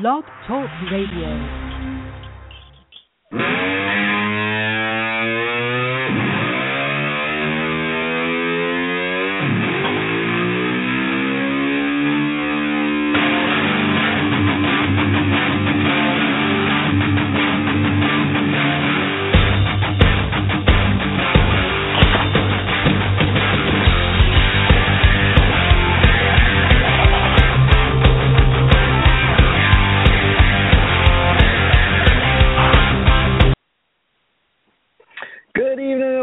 Blog Talk Radio.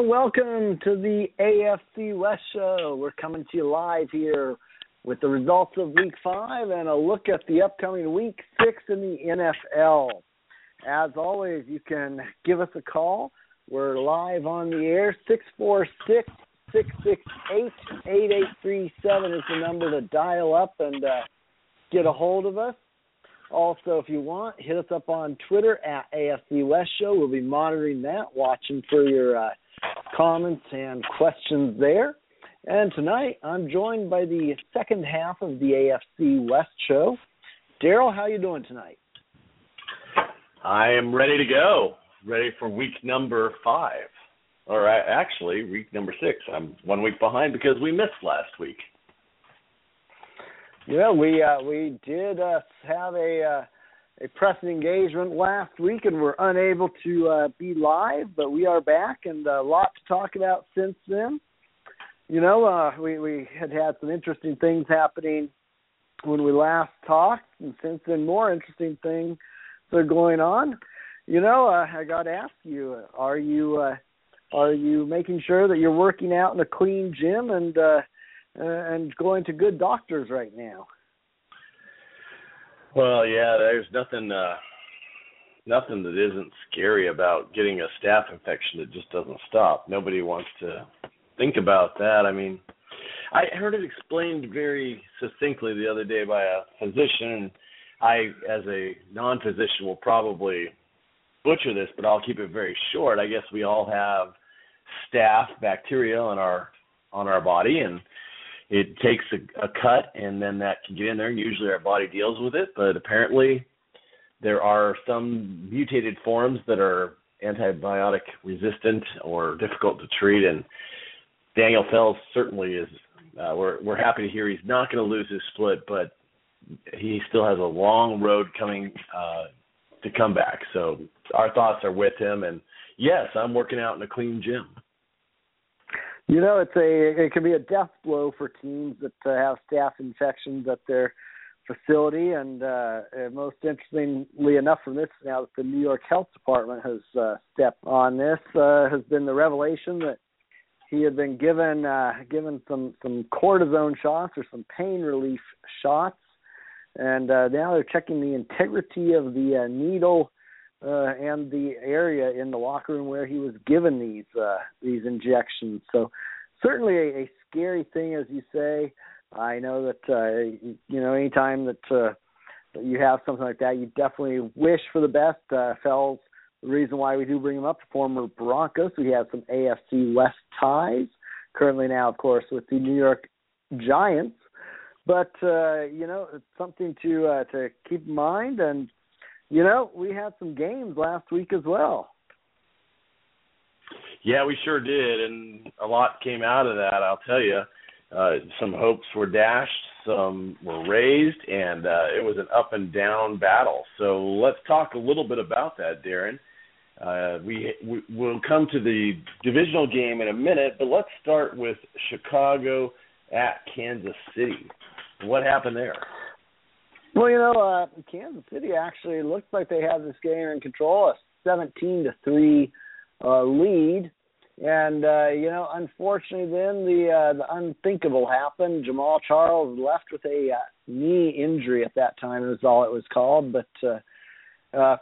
Welcome to the AFC West Show. We're coming to you live here with the results of Week 5 and a look at the upcoming Week 6 in the NFL. As always, you can give us a call. We're live on the air. 646-668-8837 is the number to dial up and get a hold of us. Also, if you want, hit us up on Twitter at AFC West Show. We'll be monitoring that, watching for your comments and questions there. And tonight, I'm joined by the second half of the AFC West Show. Daryl, how you doing tonight? I am ready to go. Ready for week number 5. All right, actually, week number 6. I'm 1 week behind because we missed last week. Yeah, we did have a press engagement last week, and we're unable to be live, but we are back, and a lot to talk about since then. You know, we had some interesting things happening when we last talked, and since then more interesting things are going on. You know, I got to ask you, are you making sure that you're working out in a clean gym and going to good doctors right now? Well, yeah, there's nothing that isn't scary about getting a staph infection that just doesn't stop. Nobody wants to think about that. I mean, I heard it explained very succinctly the other day by a physician. I, as a non-physician, will probably butcher this, but I'll keep it very short. I guess we all have staph bacteria on our body, and it takes a cut, and then that can get in there. Usually our body deals with it, but apparently there are some mutated forms that are antibiotic resistant or difficult to treat, and Daniel Fells certainly is. We're happy to hear he's not going to lose his split, but he still has a long road to come back. So our thoughts are with him, and yes, I'm working out in a clean gym. You know, it can be a death blow for teams that have staph infections at their facility, and most interestingly enough from this, now that the New York Health Department has stepped on this, has been the revelation that he had been given some cortisone shots or some pain relief shots, and now they're checking the integrity of the needle and the area in the locker room where he was given these injections. So certainly a scary thing, as you say. I know that you know, anytime that you have something like that, you definitely wish for the best. Fells, the reason why we do bring him up, the former Broncos, we have some AFC West ties. Currently now, of course, with the New York Giants. But you know, it's something to keep in mind. And you know, we had some games last week as well. Yeah, we sure did, and a lot came out of that, I'll tell you. Some hopes were dashed, some were raised, and it was an up-and-down battle. So let's talk a little bit about that, Darren. We'll come to the divisional game in a minute, but let's start with Chicago at Kansas City. What happened there? Well, you know, Kansas City actually looks like they have this game in control, a 17-3 lead. And, unfortunately then the unthinkable happened. Jamaal Charles left with a knee injury at that time is all it was called. But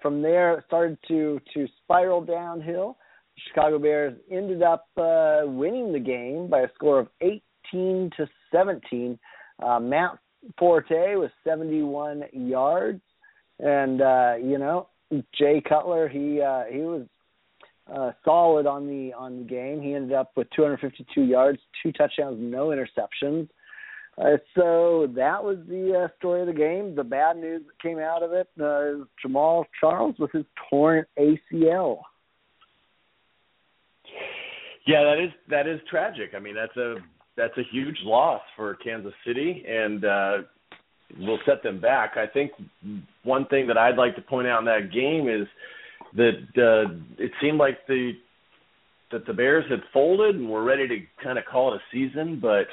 from there, it started to spiral downhill. The Chicago Bears ended up winning the game by a score of 18-17. Matt Forte with 71 yards. And, Jay Cutler, he was solid on the game. He ended up with 252 yards, 2 touchdowns, no interceptions. So that was the story of the game. The bad news that came out of it is Jamaal Charles with his torn ACL. Yeah, that is tragic. I mean, that's a huge loss for Kansas City, and will set them back. I think one thing that I'd like to point out in that game is that it seemed like the Bears had folded and were ready to kind of call it a season, but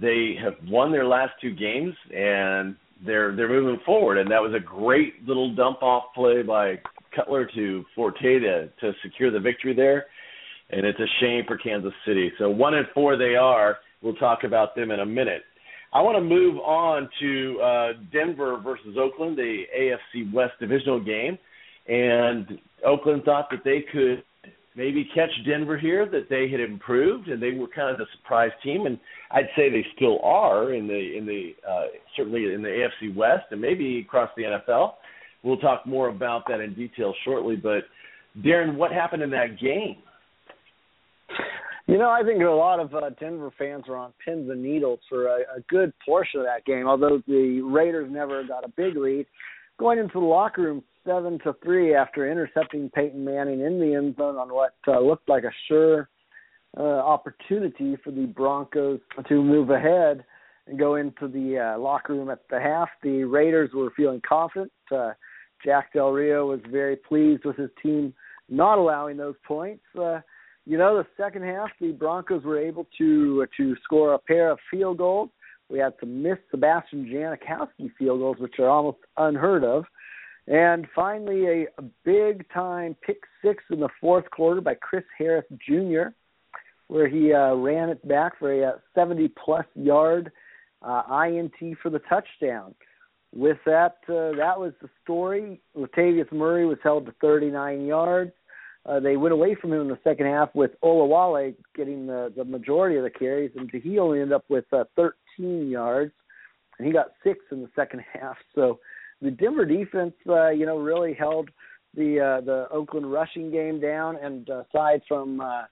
they have won their last 2 games and they're moving forward. And that was a great little dump off play by Cutler to Forte to secure the victory there. And it's a shame for Kansas City. So 1-4 they are. We'll talk about them in a minute. I want to move on to Denver versus Oakland, the AFC West divisional game. And Oakland thought that they could maybe catch Denver here, that they had improved, and they were kind of the surprise team. And I'd say they still are in the certainly in the AFC West and maybe across the NFL. We'll talk more about that in detail shortly. But, Darren, what happened in that game? I think a lot of Denver fans were on pins and needles for a good portion of that game, although the Raiders never got a big lead. Going into the locker room 7-3 after intercepting Peyton Manning in the end zone on what looked like a sure opportunity for the Broncos to move ahead and go into the locker room at the half. The Raiders were feeling confident. Jack Del Rio was very pleased with his team not allowing those points. The second half, the Broncos were able to score a pair of field goals. We had some missed Sebastian Janikowski field goals, which are almost unheard of. And finally, a big-time pick six in the fourth quarter by Chris Harris Jr., where he ran it back for a 70-plus yard INT for the touchdown. With that, that was the story. Latavius Murray was held to 39 yards. They went away from him in the second half with Olawale getting the majority of the carries, and he only ended up with 13 yards, and he got 6 in the second half. So the Denver defense, really held the Oakland rushing game down, and aside from a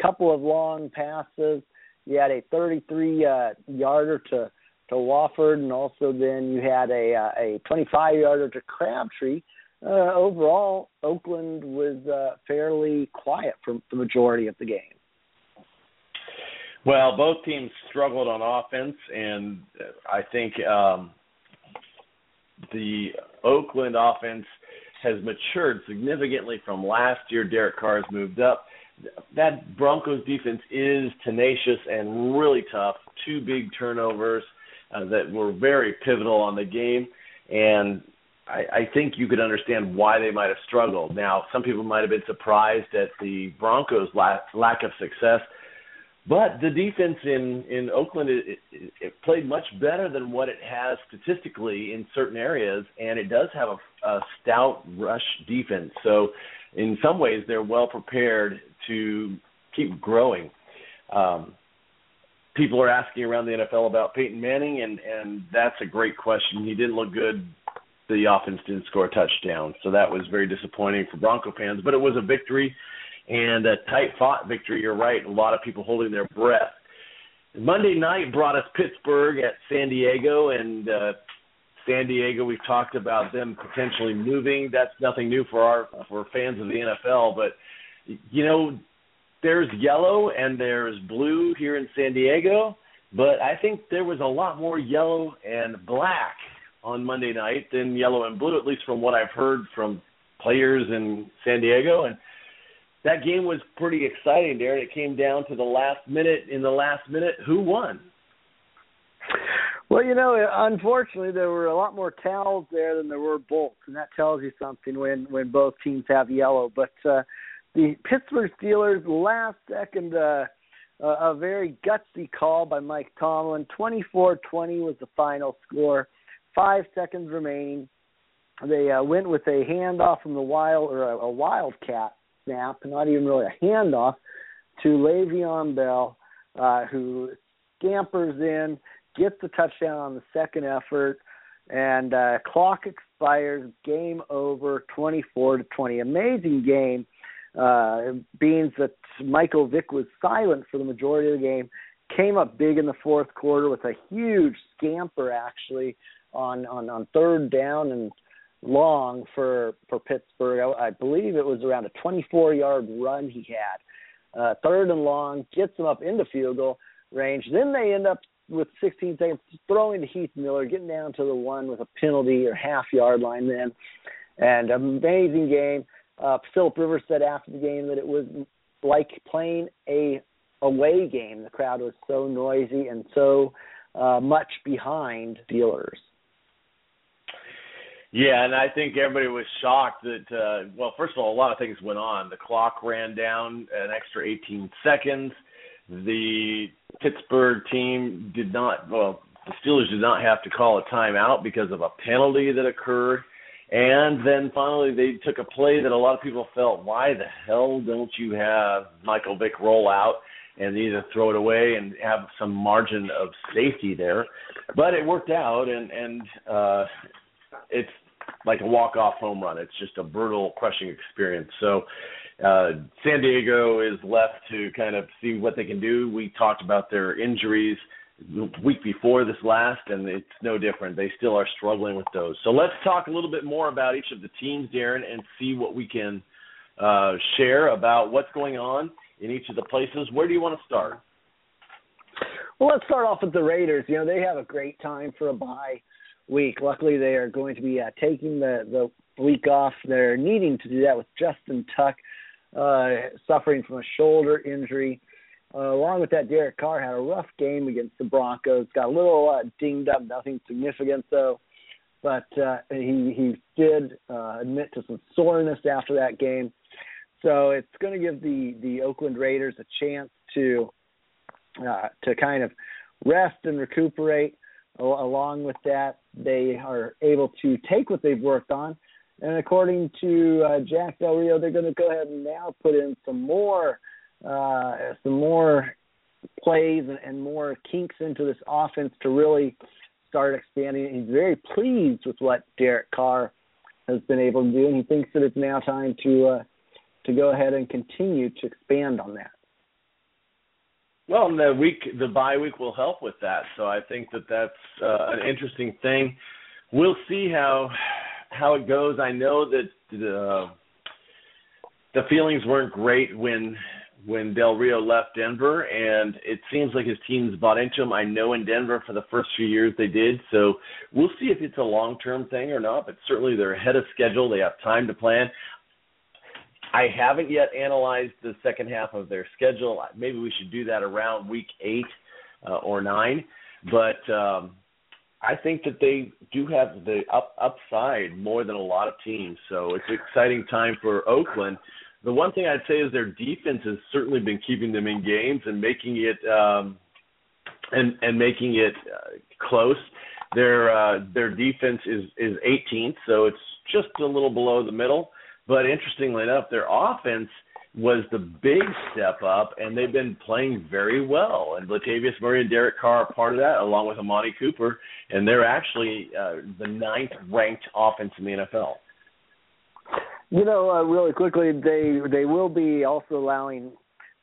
couple of long passes, you had a 33-yarder to Wofford, and also then you had a 25-yarder to Crabtree. Overall, Oakland was fairly quiet for the majority of the game. Well, both teams struggled on offense, and I think the Oakland offense has matured significantly from last year. Derek Carr has moved up. That Broncos defense is tenacious and really tough. 2 big turnovers that were very pivotal on the game, and I think you could understand why they might have struggled. Now, some people might have been surprised at the Broncos' lack of success, but the defense in Oakland, it played much better than what it has statistically in certain areas, and it does have a stout rush defense. So in some ways, they're well prepared to keep growing. People are asking around the NFL about Peyton Manning, and that's a great question. He didn't look good. The offense didn't score a touchdown, so that was very disappointing for Bronco fans. But it was a victory, and a tight-fought victory. You're right, a lot of people holding their breath. Monday night brought us Pittsburgh at San Diego, and San Diego, we've talked about them potentially moving. That's nothing new for fans of the NFL, but, there's yellow and there's blue here in San Diego, but I think there was a lot more yellow and black on Monday night than yellow and blue, at least from what I've heard from players in San Diego. And that game was pretty exciting, Darren. It came down to the last minute. In the last minute, who won? Well, unfortunately, there were a lot more towels there than there were bolts, and that tells you something when both teams have yellow. But The Pittsburgh Steelers, last second, a very gutsy call by Mike Tomlin. 24-20 was the final score. 5 seconds remaining. They went with a handoff from the a wildcat snap, not even really a handoff, to Le'Veon Bell, who scampers in, gets the touchdown on the second effort, and clock expires, game over, 24-20. Amazing game, being that Michael Vick was silent for the majority of the game, came up big in the fourth quarter with a huge scamper, actually, on third down and long for Pittsburgh. I believe it was around a 24-yard run he had. Third and long, gets them up into field goal range. Then they end up with 16 seconds, throwing to Heath Miller, getting down to the one with a penalty or half-yard line then. And amazing game. Philip Rivers said after the game that it was like playing a away game. The crowd was so noisy and so much behind Steelers. Yeah, and I think everybody was shocked that, well, first of all, a lot of things went on. The clock ran down an extra 18 seconds. The Pittsburgh team did not, well, the Steelers did not have to call a timeout because of a penalty that occurred. And then finally they took a play that a lot of people felt, why the hell don't you have Michael Vick roll out and either throw it away and have some margin of safety there? But it worked out, and it's like a walk-off home run. It's just a brutal, crushing experience. So San Diego is left to kind of see what they can do. We talked about their injuries the week before this last, and it's no different. They still are struggling with those. So let's talk a little bit more about each of the teams, Darren, and see what we can share about what's going on in each of the places. Where do you want to start? Well, let's start off with the Raiders. You know, they have a great time for a bye week. Luckily, they are going to be taking the week off. They're needing to do that with Justin Tuck suffering from a shoulder injury. Along with that, Derek Carr had a rough game against the Broncos. Got a little dinged up, nothing significant, though. But he did admit to some soreness after that game. So it's going to give the Oakland Raiders a chance to kind of rest and recuperate. Along with that, they are able to take what they've worked on. And according to Jack Del Rio, they're going to go ahead and now put in some more plays and more kinks into this offense to really start expanding. He's very pleased with what Derek Carr has been able to do, and he thinks that it's now time to go ahead and continue to expand on that. Well, the bye week will help with that, so I think that's an interesting thing. We'll see how it goes. I know that the feelings weren't great when Del Rio left Denver, and it seems like his team's bought into him. I know in Denver for the first few years they did, so we'll see if it's a long-term thing or not, but certainly they're ahead of schedule. They have time to plan. I haven't yet analyzed the second half of their schedule. Maybe we should do that around week 8 or 9. But I think that they do have the upside more than a lot of teams. So it's an exciting time for Oakland. The one thing I'd say is their defense has certainly been keeping them in games and making it close. Their defense is 18th, so it's just a little below the middle. But interestingly enough, their offense was the big step up, and they've been playing very well. And Latavius Murray and Derek Carr are part of that, along with Amani Cooper, and they're actually the ninth-ranked offense in the NFL. You know, really quickly, they will be also allowing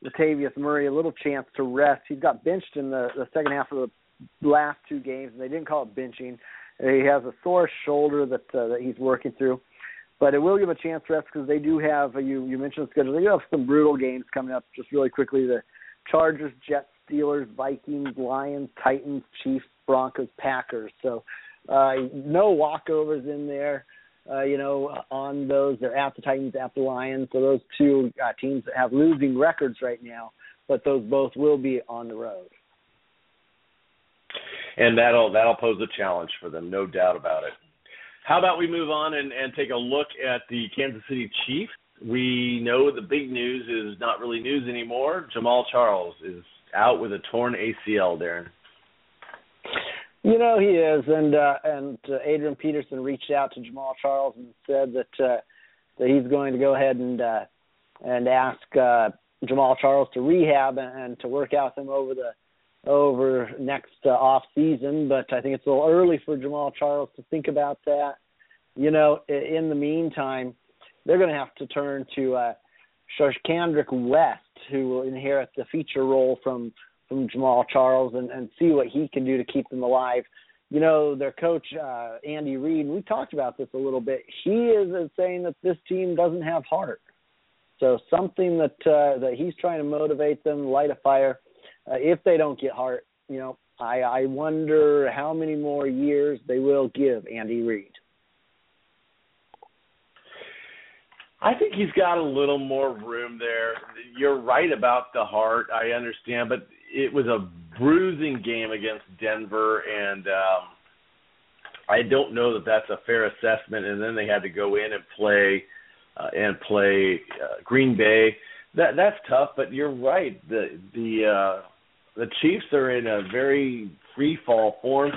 Latavius Murray a little chance to rest. He's got benched in the second half of the last two games, and they didn't call it benching. He has a sore shoulder that he's working through. But it will give a chance to rest because they do have, you mentioned the schedule, they do have some brutal games coming up. Just really quickly, the Chargers, Jets, Steelers, Vikings, Lions, Titans, Chiefs, Broncos, Packers. So no walkovers in there, on those. They're at the Titans, at the Lions. So those two teams that have losing records right now, but those both will be on the road. And that'll pose a challenge for them, no doubt about it. How about we move on and take a look at the Kansas City Chiefs, We know the big news is not really news anymore. Jamaal Charles is out with a torn ACL, Darren. You know he is, and Adrian Peterson reached out to Jamaal Charles and said that he's going to go ahead and ask Jamaal Charles to rehab and to work out with him over next off season. But I think it's a little early for Jamaal Charles to think about that. You know, in the meantime, they're going to have to turn to Sharkandrick West, who will inherit the feature role from Jamaal Charles and see what he can do to keep them alive. You know, their coach, Andy Reid, we talked about this a little bit. He is saying that this team doesn't have heart. So something that he's trying to motivate them, light a fire. If they don't get heart, you know, I wonder how many more years they will give Andy Reid. I think he's got a little more room there. You're right about the heart, I understand, but it was a bruising game against Denver, and I don't know that that's a fair assessment. And then they had to go in and play Green Bay. That's tough, but you're right. The Chiefs are in a very free fall form.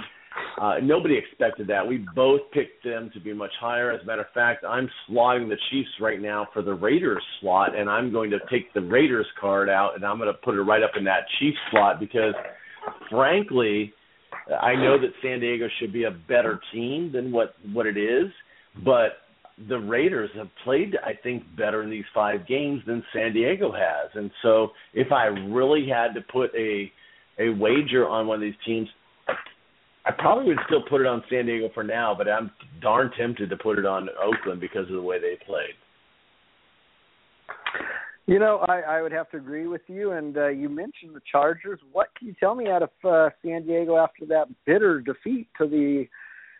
Nobody expected that. We both picked them to be much higher. As a matter of fact, I'm slotting the Chiefs right now for the Raiders slot, and I'm going to take the Raiders card out, and I'm going to put it right up in that Chiefs slot because, frankly, I know that San Diego should be a better team than what it is, but the Raiders have played, I think, better in these 5 games than San Diego has. And so if I really had to put a wager on one of these teams, I probably would still put it on San Diego for now, but I'm darn tempted to put it on Oakland because of the way they played. You know, I would have to agree with you, and you mentioned the Chargers. What can you tell me out of San Diego after that bitter defeat to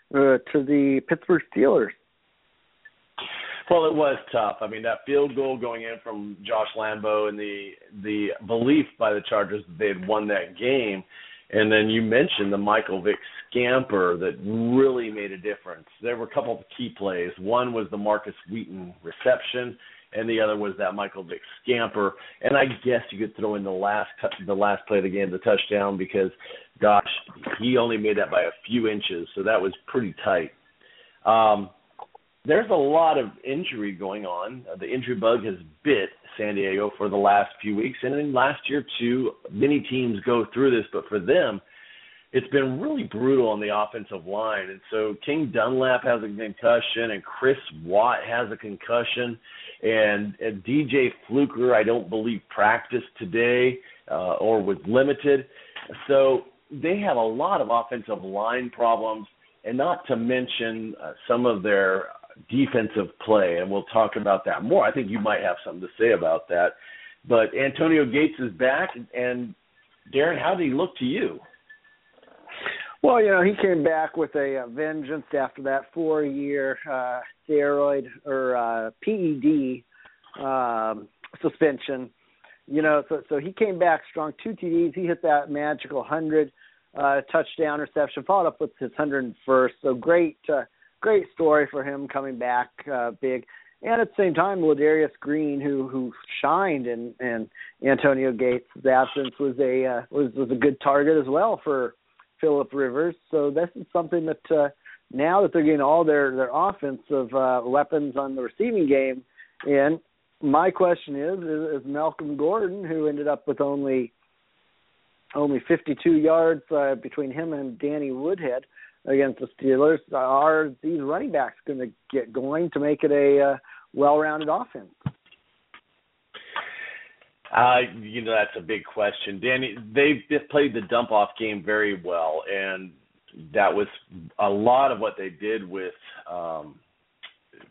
the Pittsburgh Steelers? Well, it was tough. I mean, that field goal going in from Josh Lambo and the belief by the Chargers that they had won that game. And then you mentioned the Michael Vick scamper that really made a difference. There were a couple of key plays. One was the Marcus Wheaton reception, and the other was that Michael Vick scamper. And I guess you could throw in the last play of the game, the touchdown, because, gosh, he only made that by a few inches, so that was pretty tight. There's a lot of injury going on. The injury bug has bit San Diego for the last few weeks, and then last year, too, many teams go through this, but for them, it's been really brutal on the offensive line. And so King Dunlap has a concussion, and Chris Watt has a concussion, and DJ Fluker, I don't believe, practiced today or was limited. So they have a lot of offensive line problems, and not to mention some of their defensive play, and we'll talk about that more. I think you might have something to say about that. But Antonio Gates is back, and Darren, how did he look to you? Well, you know, he came back with a vengeance after that 4-year steroid or PED suspension. You know, so he came back strong, 2 TDs. He hit that magical 100 touchdown reception, followed up with his 101st. So great story for him coming back big. And at the same time, Ladarius Green, who shined in Antonio Gates' absence, was a good target as well for Phillip Rivers. So this is something that now that they're getting all their offensive weapons on the receiving game in, my question is Malcolm Gordon, who ended up with only 52 yards between him and Danny Woodhead against the Steelers. Are these running backs going to get going to make it a well-rounded offense? You know, that's a big question. Danny, they've played the dump-off game very well, and that was a lot of what they did with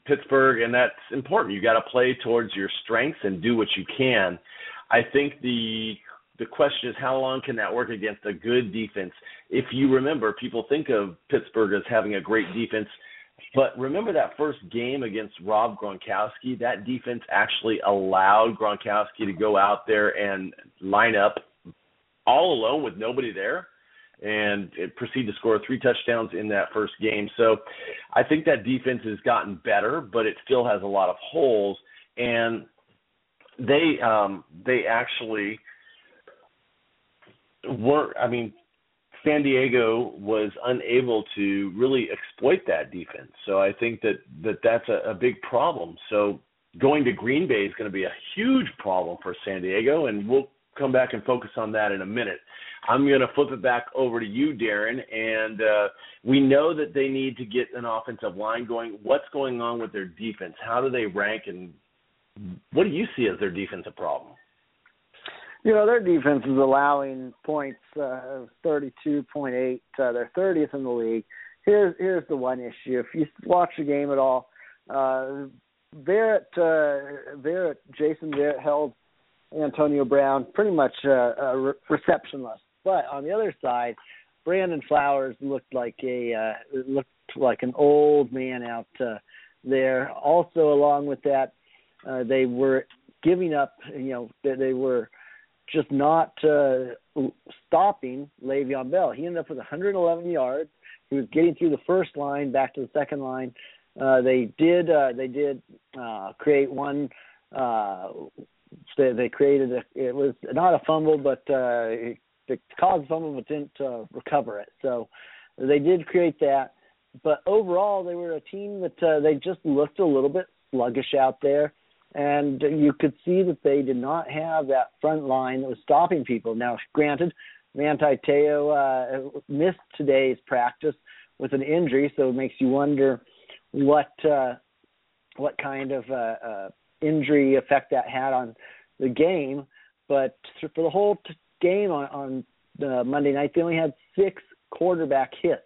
Pittsburgh, and that's important. You got to play towards your strengths and do what you can. I think the question is, how long can that work against a good defense? If you remember, people think of Pittsburgh as having a great defense, but remember that first game against Rob Gronkowski? That defense actually allowed Gronkowski to go out there and line up all alone with nobody there and proceed to score 3 touchdowns in that first game. So I think that defense has gotten better, but it still has a lot of holes. and they actually were. I mean, San Diego was unable to really exploit that defense. So I think that's a big problem. So going to Green Bay is going to be a huge problem for San Diego, and we'll come back and focus on that in a minute. I'm going to flip it back over to you, Darren, and we know that they need to get an offensive line going. What's going on with their defense? How do they rank, and what do you see as their defensive problem? You know, their defense is allowing points, 32.8. They're 30th in the league. Here's the one issue. If you watch the game at all, Jason Verrett held Antonio Brown pretty much receptionless. But on the other side, Brandon Flowers looked like an old man out there. Also, along with that, they were giving up. You know, they were just not stopping Le'Veon Bell. He ended up with 111 yards. He was getting through the first line back to the second line. They did create one. They created it was not a fumble, but it caused a fumble, but didn't recover it. So they did create that. But overall, they were a team that they just looked a little bit sluggish out there. And you could see that they did not have that front line that was stopping people. Now, granted, Manti Te'o missed today's practice with an injury, so it makes you wonder what kind of injury effect that had on the game. But for the whole game on Monday night, they only had 6 quarterback hits,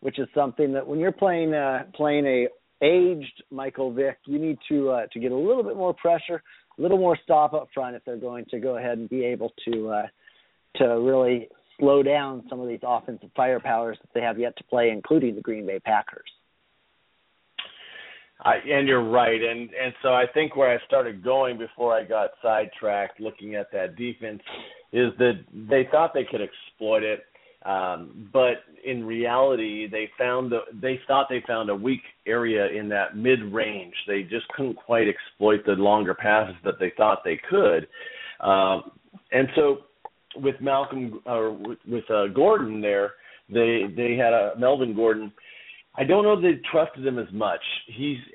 which is something that when you're playing a aged Michael Vick, you need to get a little bit more pressure, a little more stop up front if they're going to go ahead and be able to really slow down some of these offensive firepowers that they have yet to play, including the Green Bay Packers. And you're right, and so I think where I started going before I got sidetracked looking at that defense is that they thought they could exploit it, but in reality, they thought they found a weak area in that mid-range. They just couldn't quite exploit the longer passes that they thought they could. And so with Malcolm with Gordon there, they had Melvin Gordon. I don't know if they trusted him as much.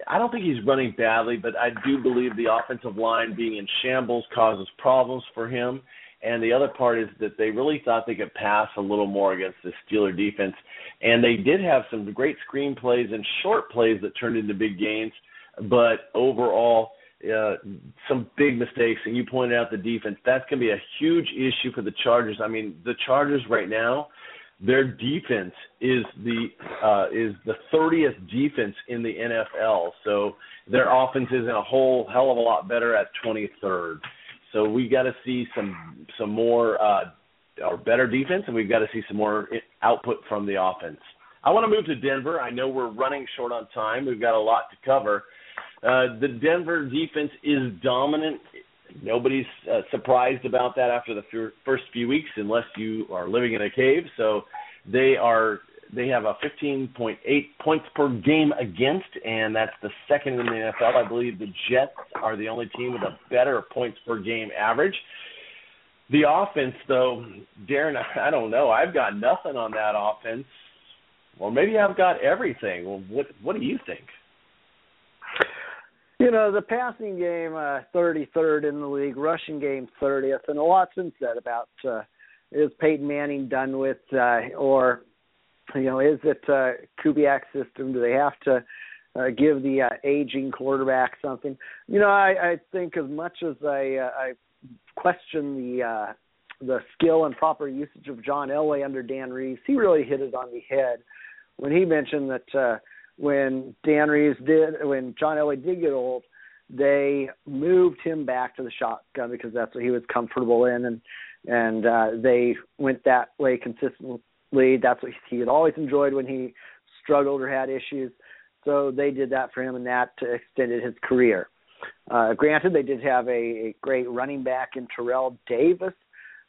I don't think he's running badly, but I do believe the offensive line being in shambles causes problems for him. And the other part is that they really thought they could pass a little more against the Steeler defense. And they did have some great screen plays and short plays that turned into big gains. But overall, some big mistakes. And you pointed out the defense. That's going to be a huge issue for the Chargers. I mean, the Chargers right now, their defense is the 30th defense in the NFL. So their offense isn't a whole hell of a lot better at 23rd. So we got to see some more or better defense, and we've got to see some more output from the offense. I want to move to Denver. I know we're running short on time. We've got a lot to cover. The Denver defense is dominant. Nobody's surprised about that after the first few weeks, unless you are living in a cave. So they have a 15.8 points per game against, and that's the second in the NFL. I believe the Jets are the only team with a better points per game average. The offense, though, Darren, I don't know. I've got nothing on that offense. Well, maybe I've got everything. Well, what do you think? You know, the passing game, 33rd in the league, rushing game, 30th, and a lot's been said about is Peyton Manning done with, or, you know, is it Kubiak's system? Do they have to give the aging quarterback something? You know, I think as much as I question the skill and proper usage of John Elway under Dan Reeves, he really hit it on the head when he mentioned that when John Elway did get old, they moved him back to the shotgun because that's what he was comfortable in, and they went that way consistently. That's what he had always enjoyed when he struggled or had issues. So they did that for him, and that extended his career. Granted, they did have a great running back in Terrell Davis,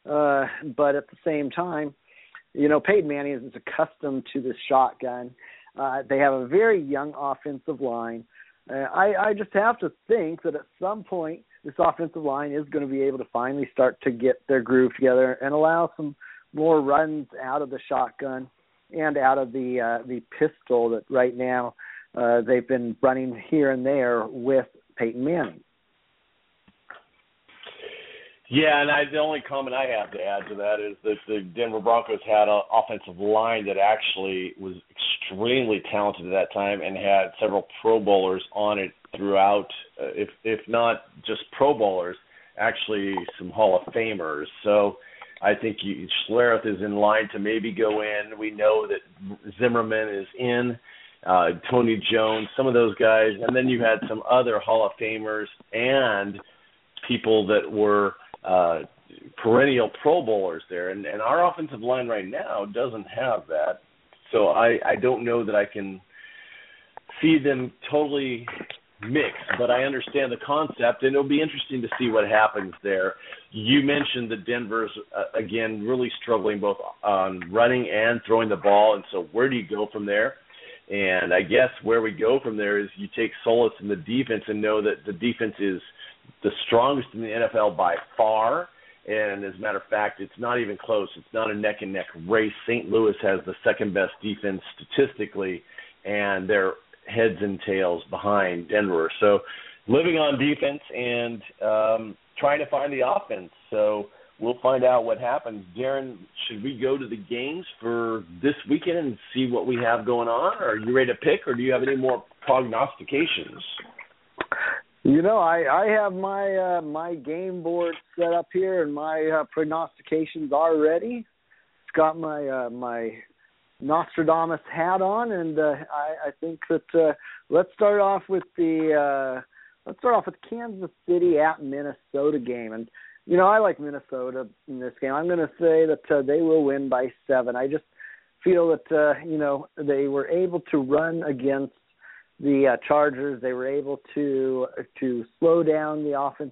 but at the same time, you know, Peyton Manning is accustomed to the shotgun. They have a very young offensive line. I just have to think that at some point this offensive line is going to be able to finally start to get their groove together and allow some more runs out of the shotgun and out of the pistol that right now they've been running here and there with Peyton Manning. Yeah, and the only comment I have to add to that is that the Denver Broncos had an offensive line that actually was extremely talented at that time and had several Pro Bowlers on it throughout, if not just Pro Bowlers, actually some Hall of Famers. So I think Schlereth is in line to maybe go in. We know that Zimmerman is in, Tony Jones, some of those guys. And then you had some other Hall of Famers and people that were perennial Pro Bowlers there. And our offensive line right now doesn't have that. So I don't know that I can see them totally mixed, but I understand the concept, and it'll be interesting to see what happens there. You mentioned that Denver's, again, really struggling both on running and throwing the ball, and so where do you go from there? And I guess where we go from there is you take solace in the defense and know that the defense is the strongest in the NFL by far. And as a matter of fact, it's not even close. It's not a neck-and-neck race. St. Louis has the second-best defense statistically, and they're heads and tails behind Denver. So living on defense and trying to find the offense. So we'll find out what happens. Darren, should we go to the games for this weekend and see what we have going on? Or are you ready to pick, or do you have any more prognostications? You know, I have my my game board set up here, and my prognostications are ready. It's got my my Nostradamus hat on, and I think that let's start off with the Kansas City at Minnesota game. And you know, I like Minnesota in this game. I'm going to say that they will win by 7. I just feel that you know, they were able to run against the Chargers. They were able to slow down the offense,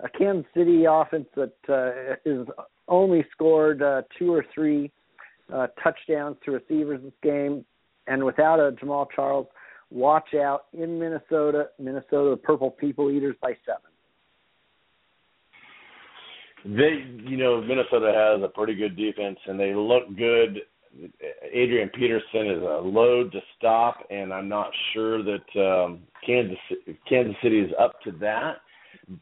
a Kansas City offense that has only scored 2 or 3 touchdowns to receivers this game. And without a Jamaal Charles, watch out in Minnesota, the Purple People Eaters by 7. Minnesota has a pretty good defense, and they look good. Adrian Peterson is a load to stop, and I'm not sure that Kansas City is up to that,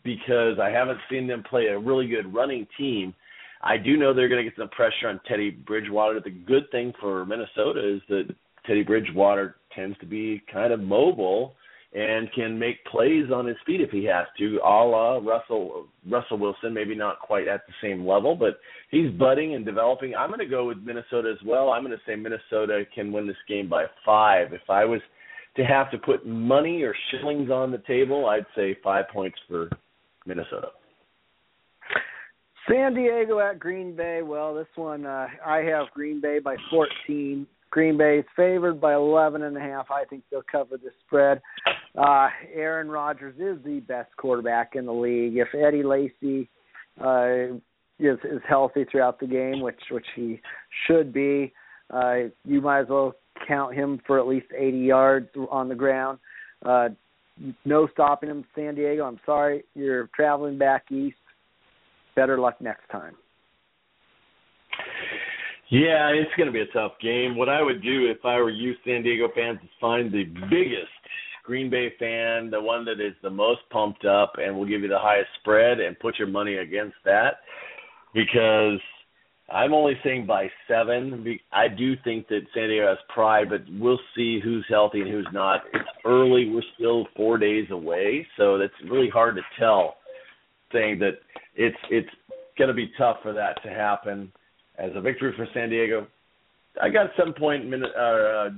because I haven't seen them play a really good running team. I do know they're going to get some pressure on Teddy Bridgewater. The good thing for Minnesota is that Teddy Bridgewater tends to be kind of mobile and can make plays on his feet if he has to, a la Russell Wilson, maybe not quite at the same level, but he's budding and developing. I'm going to go with Minnesota as well. I'm going to say Minnesota can win this game by 5. If I was to have to put money or shillings on the table, I'd say 5 points for Minnesota. San Diego at Green Bay. Well, this one, I have Green Bay by 14. Green Bay is favored by 11.5. I think they'll cover the spread. Aaron Rodgers is the best quarterback in the league. If Eddie Lacy is healthy throughout the game, which he should be, you might as well count him for at least 80 yards on the ground. No stopping him, San Diego. I'm sorry, you're traveling back east. Better luck next time. Yeah, it's going to be a tough game. What I would do if I were you San Diego fans is find the biggest Green Bay fan, the one that is the most pumped up and will give you the highest spread, and put your money against that, because I'm only saying by 7. I do think that San Diego has pride, but we'll see who's healthy and who's not. It's early. We're still 4 days away, so that's really hard to tell, saying that it's going to be tough for that to happen. As a victory for San Diego, I got a 7-point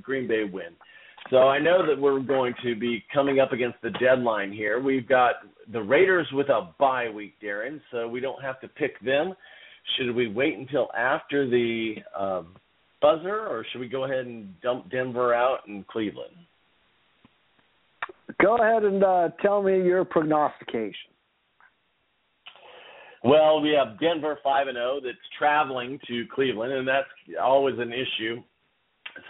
Green Bay win. So I know that we're going to be coming up against the deadline here. We've got the Raiders with a bye week, Darren, so we don't have to pick them. Should we wait until after the buzzer, or should we go ahead and dump Denver out in Cleveland? Go ahead and tell me your prognostication. Well, we have Denver 5-0 that's traveling to Cleveland, and that's always an issue.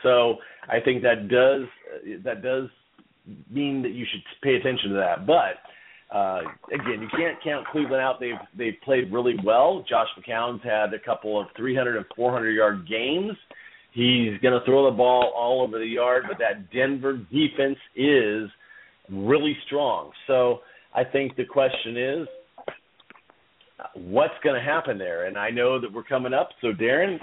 So I think that does mean that you should pay attention to that. But, again, you can't count Cleveland out. They've played really well. Josh McCown's had a couple of 300 and 400-yard games. He's going to throw the ball all over the yard, but that Denver defense is really strong. So I think the question is, what's going to happen there? And I know that we're coming up. So, Darren,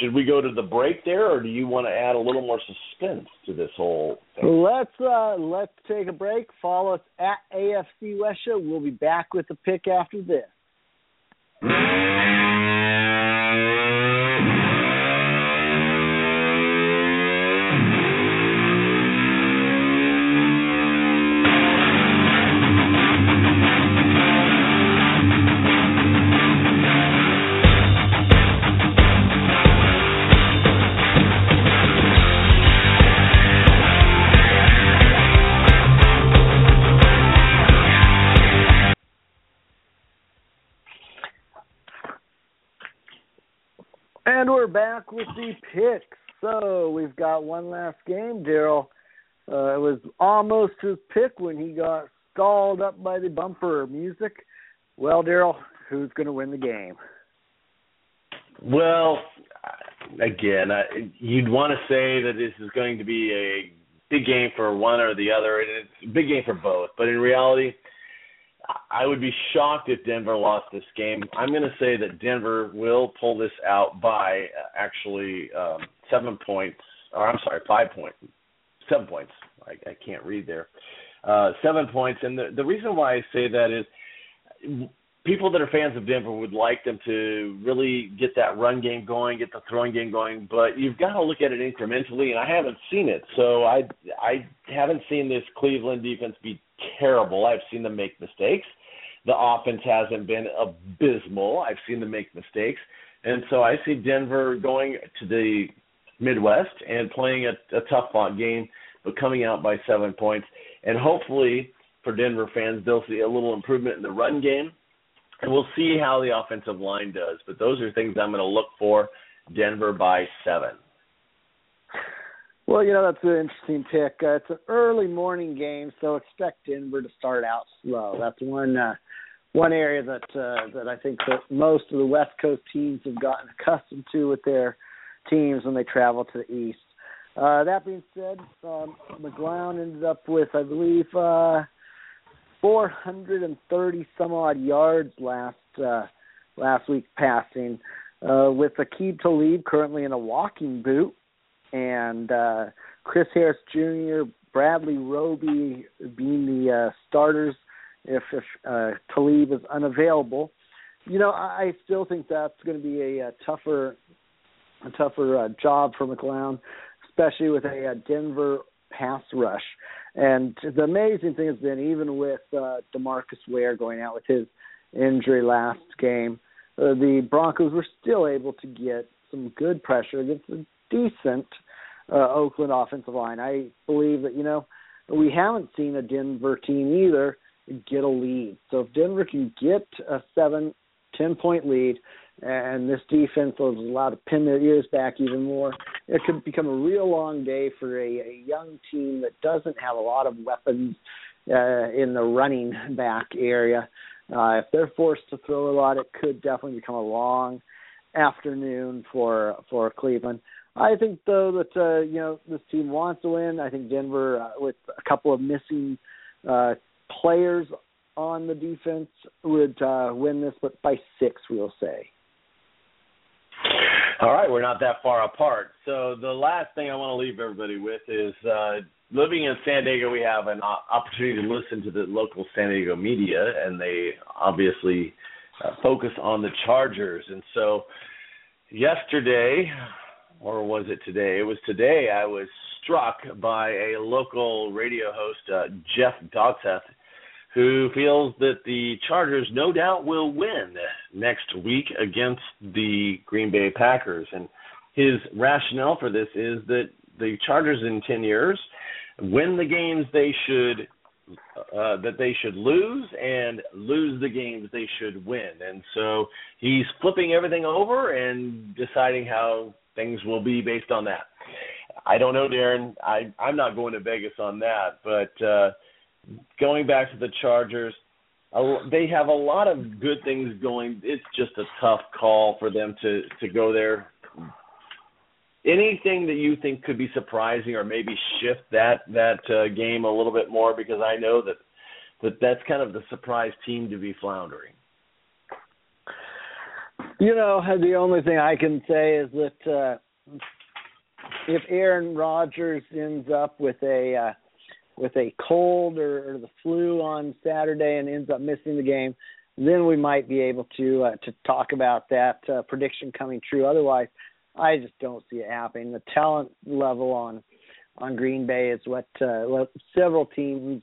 should we go to the break there, or do you want to add a little more suspense to this whole thing? Let's take a break. Follow us at AFC West Show. We'll be back with the pick after this. And we're back with the picks. So we've got one last game. Daryl, it was almost his pick when he got stalled up by the bumper music. Well, Daryl, who's going to win the game? Well, again, you'd want to say that this is going to be a big game for one or the other, and it's a big game for both. But in reality, I would be shocked if Denver lost this game. I'm going to say that Denver will pull this out by actually 7 points, or I'm sorry, 5 points, 7 points. I can't read there. 7 points. And the reason why I say that is people that are fans of Denver would like them to really get that run game going, get the throwing game going, but you've got to look at it incrementally, and I haven't seen it. So I haven't seen this Cleveland defense be terrible. I've seen them make mistakes. The offense hasn't been abysmal. I've seen them make mistakes. And so I see Denver going to the Midwest and playing a tough game, but coming out by 7 points. And hopefully for Denver fans, they'll see a little improvement in the run game. And we'll see how the offensive line does. But those are things I'm going to look for. Denver by 7. Well, you know, that's an interesting pick. It's an early morning game, so expect Denver to start out slow. That's one area that I think that most of the West Coast teams have gotten accustomed to with their teams when they travel to the East. That being said, McGlown ended up with, I believe, 430-some-odd yards last week passing, with Aqib Talib currently in a walking boot. And Chris Harris Jr., Bradley Roby being the starters if Talib is unavailable. You know, I still think that's going to be a tougher job for McCown, especially with a Denver pass rush. And the amazing thing has been, even with DeMarcus Ware going out with his injury last game, the Broncos were still able to get some good pressure against the decent Oakland offensive line. I believe that, you know, we haven't seen a Denver team either get a lead. So if Denver can get a 7-10 point lead and this defense was allowed to pin their ears back even more, it could become a real long day for a young team that doesn't have a lot of weapons in the running back area. If they're forced to throw a lot, it could definitely become a long afternoon for Cleveland. I think, though, that you know, this team wants to win. I think Denver, with a couple of missing players on the defense, would win this, but by 6, we'll say. All right, we're not that far apart. So the last thing I want to leave everybody with is living in San Diego, we have an opportunity to listen to the local San Diego media, and they obviously focus on the Chargers. And so yesterday, or was it today? It was today. I was struck by a local radio host, Jeff Dodseth, who feels that the Chargers no doubt will win next week against the Green Bay Packers. And his rationale for this is that the Chargers in 10 years win the games they should that they should lose and lose the games they should win. And so he's flipping everything over and deciding how things will be based on that. I don't know, Darren. I'm not going to Vegas on that. But going back to the Chargers, they have a lot of good things going. It's just a tough call for them to go there. Anything that you think could be surprising or maybe shift that game a little bit more, because I know that that's kind of the surprise team to be floundering. You know, the only thing I can say is that if Aaron Rodgers ends up with a cold or the flu on Saturday and ends up missing the game, then we might be able to talk about that prediction coming true. Otherwise, I just don't see it happening. The talent level on Green Bay is what several teams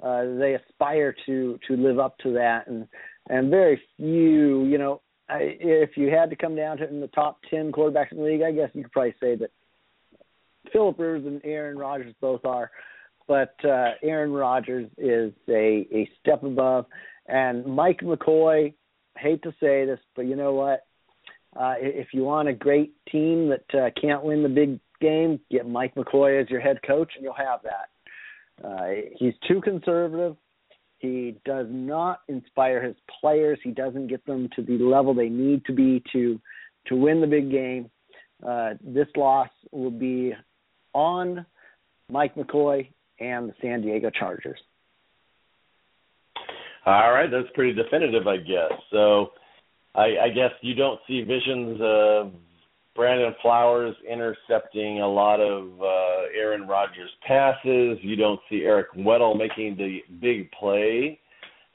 they aspire to live up to that, and very few, you know, if you had to come down to it in the top 10 quarterbacks in the league, I guess you could probably say that Philip Rivers and Aaron Rodgers both are, but Aaron Rodgers is a step above, and Mike McCoy, hate to say this, but you know what? If you want a great team that can't win the big game, get Mike McCoy as your head coach, and you'll have that. He's too conservative. He does not inspire his players. He doesn't get them to the level they need to be to win the big game. This loss will be on Mike McCoy and the San Diego Chargers. All right, that's pretty definitive, I guess. So I guess you don't see visions of Brandon Flowers intercepting a lot of Aaron Rodgers passes. You don't see Eric Weddle making the big play.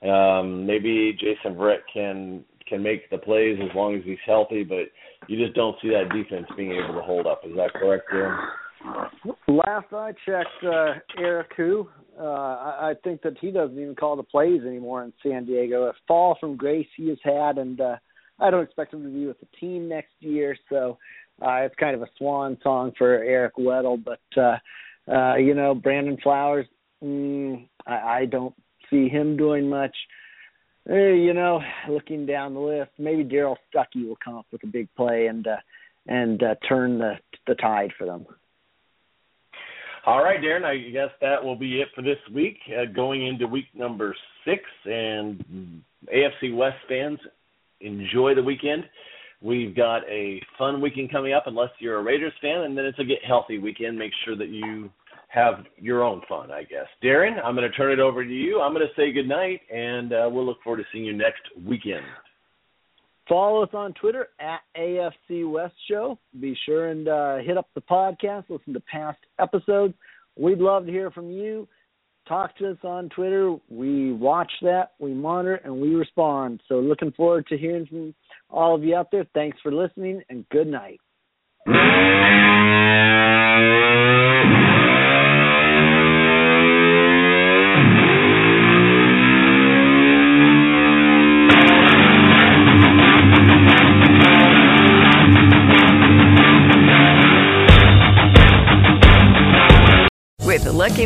Maybe Jason Verrett can make the plays as long as he's healthy, but you just don't see that defense being able to hold up. Is that correct, Darren? Last I checked, Eric Hu, I think that he doesn't even call the plays anymore in San Diego. A fall from grace he has had, and I don't expect him to be with the team next year, so it's kind of a swan song for Eric Weddle. But, you know, Brandon Flowers, I don't see him doing much. You know, looking down the list, maybe Daryl Stuckey will come up with a big play and turn the tide for them. All right, Darren, I guess that will be it for this week, going into week number 6. And AFC West fans, enjoy the weekend. We've got a fun weekend coming up, unless you're a Raiders fan, and then it's a get-healthy weekend. Make sure that you have your own fun, I guess. Darren, I'm going to turn it over to you. I'm going to say goodnight, and we'll look forward to seeing you next weekend. Follow us on Twitter at AFC West Show. Be sure and hit up the podcast, listen to past episodes. We'd love to hear from you. Talk to us on Twitter. We watch that, we monitor, and we respond. So looking forward to hearing from all of you out there. Thanks for listening, and good night. With the Lucky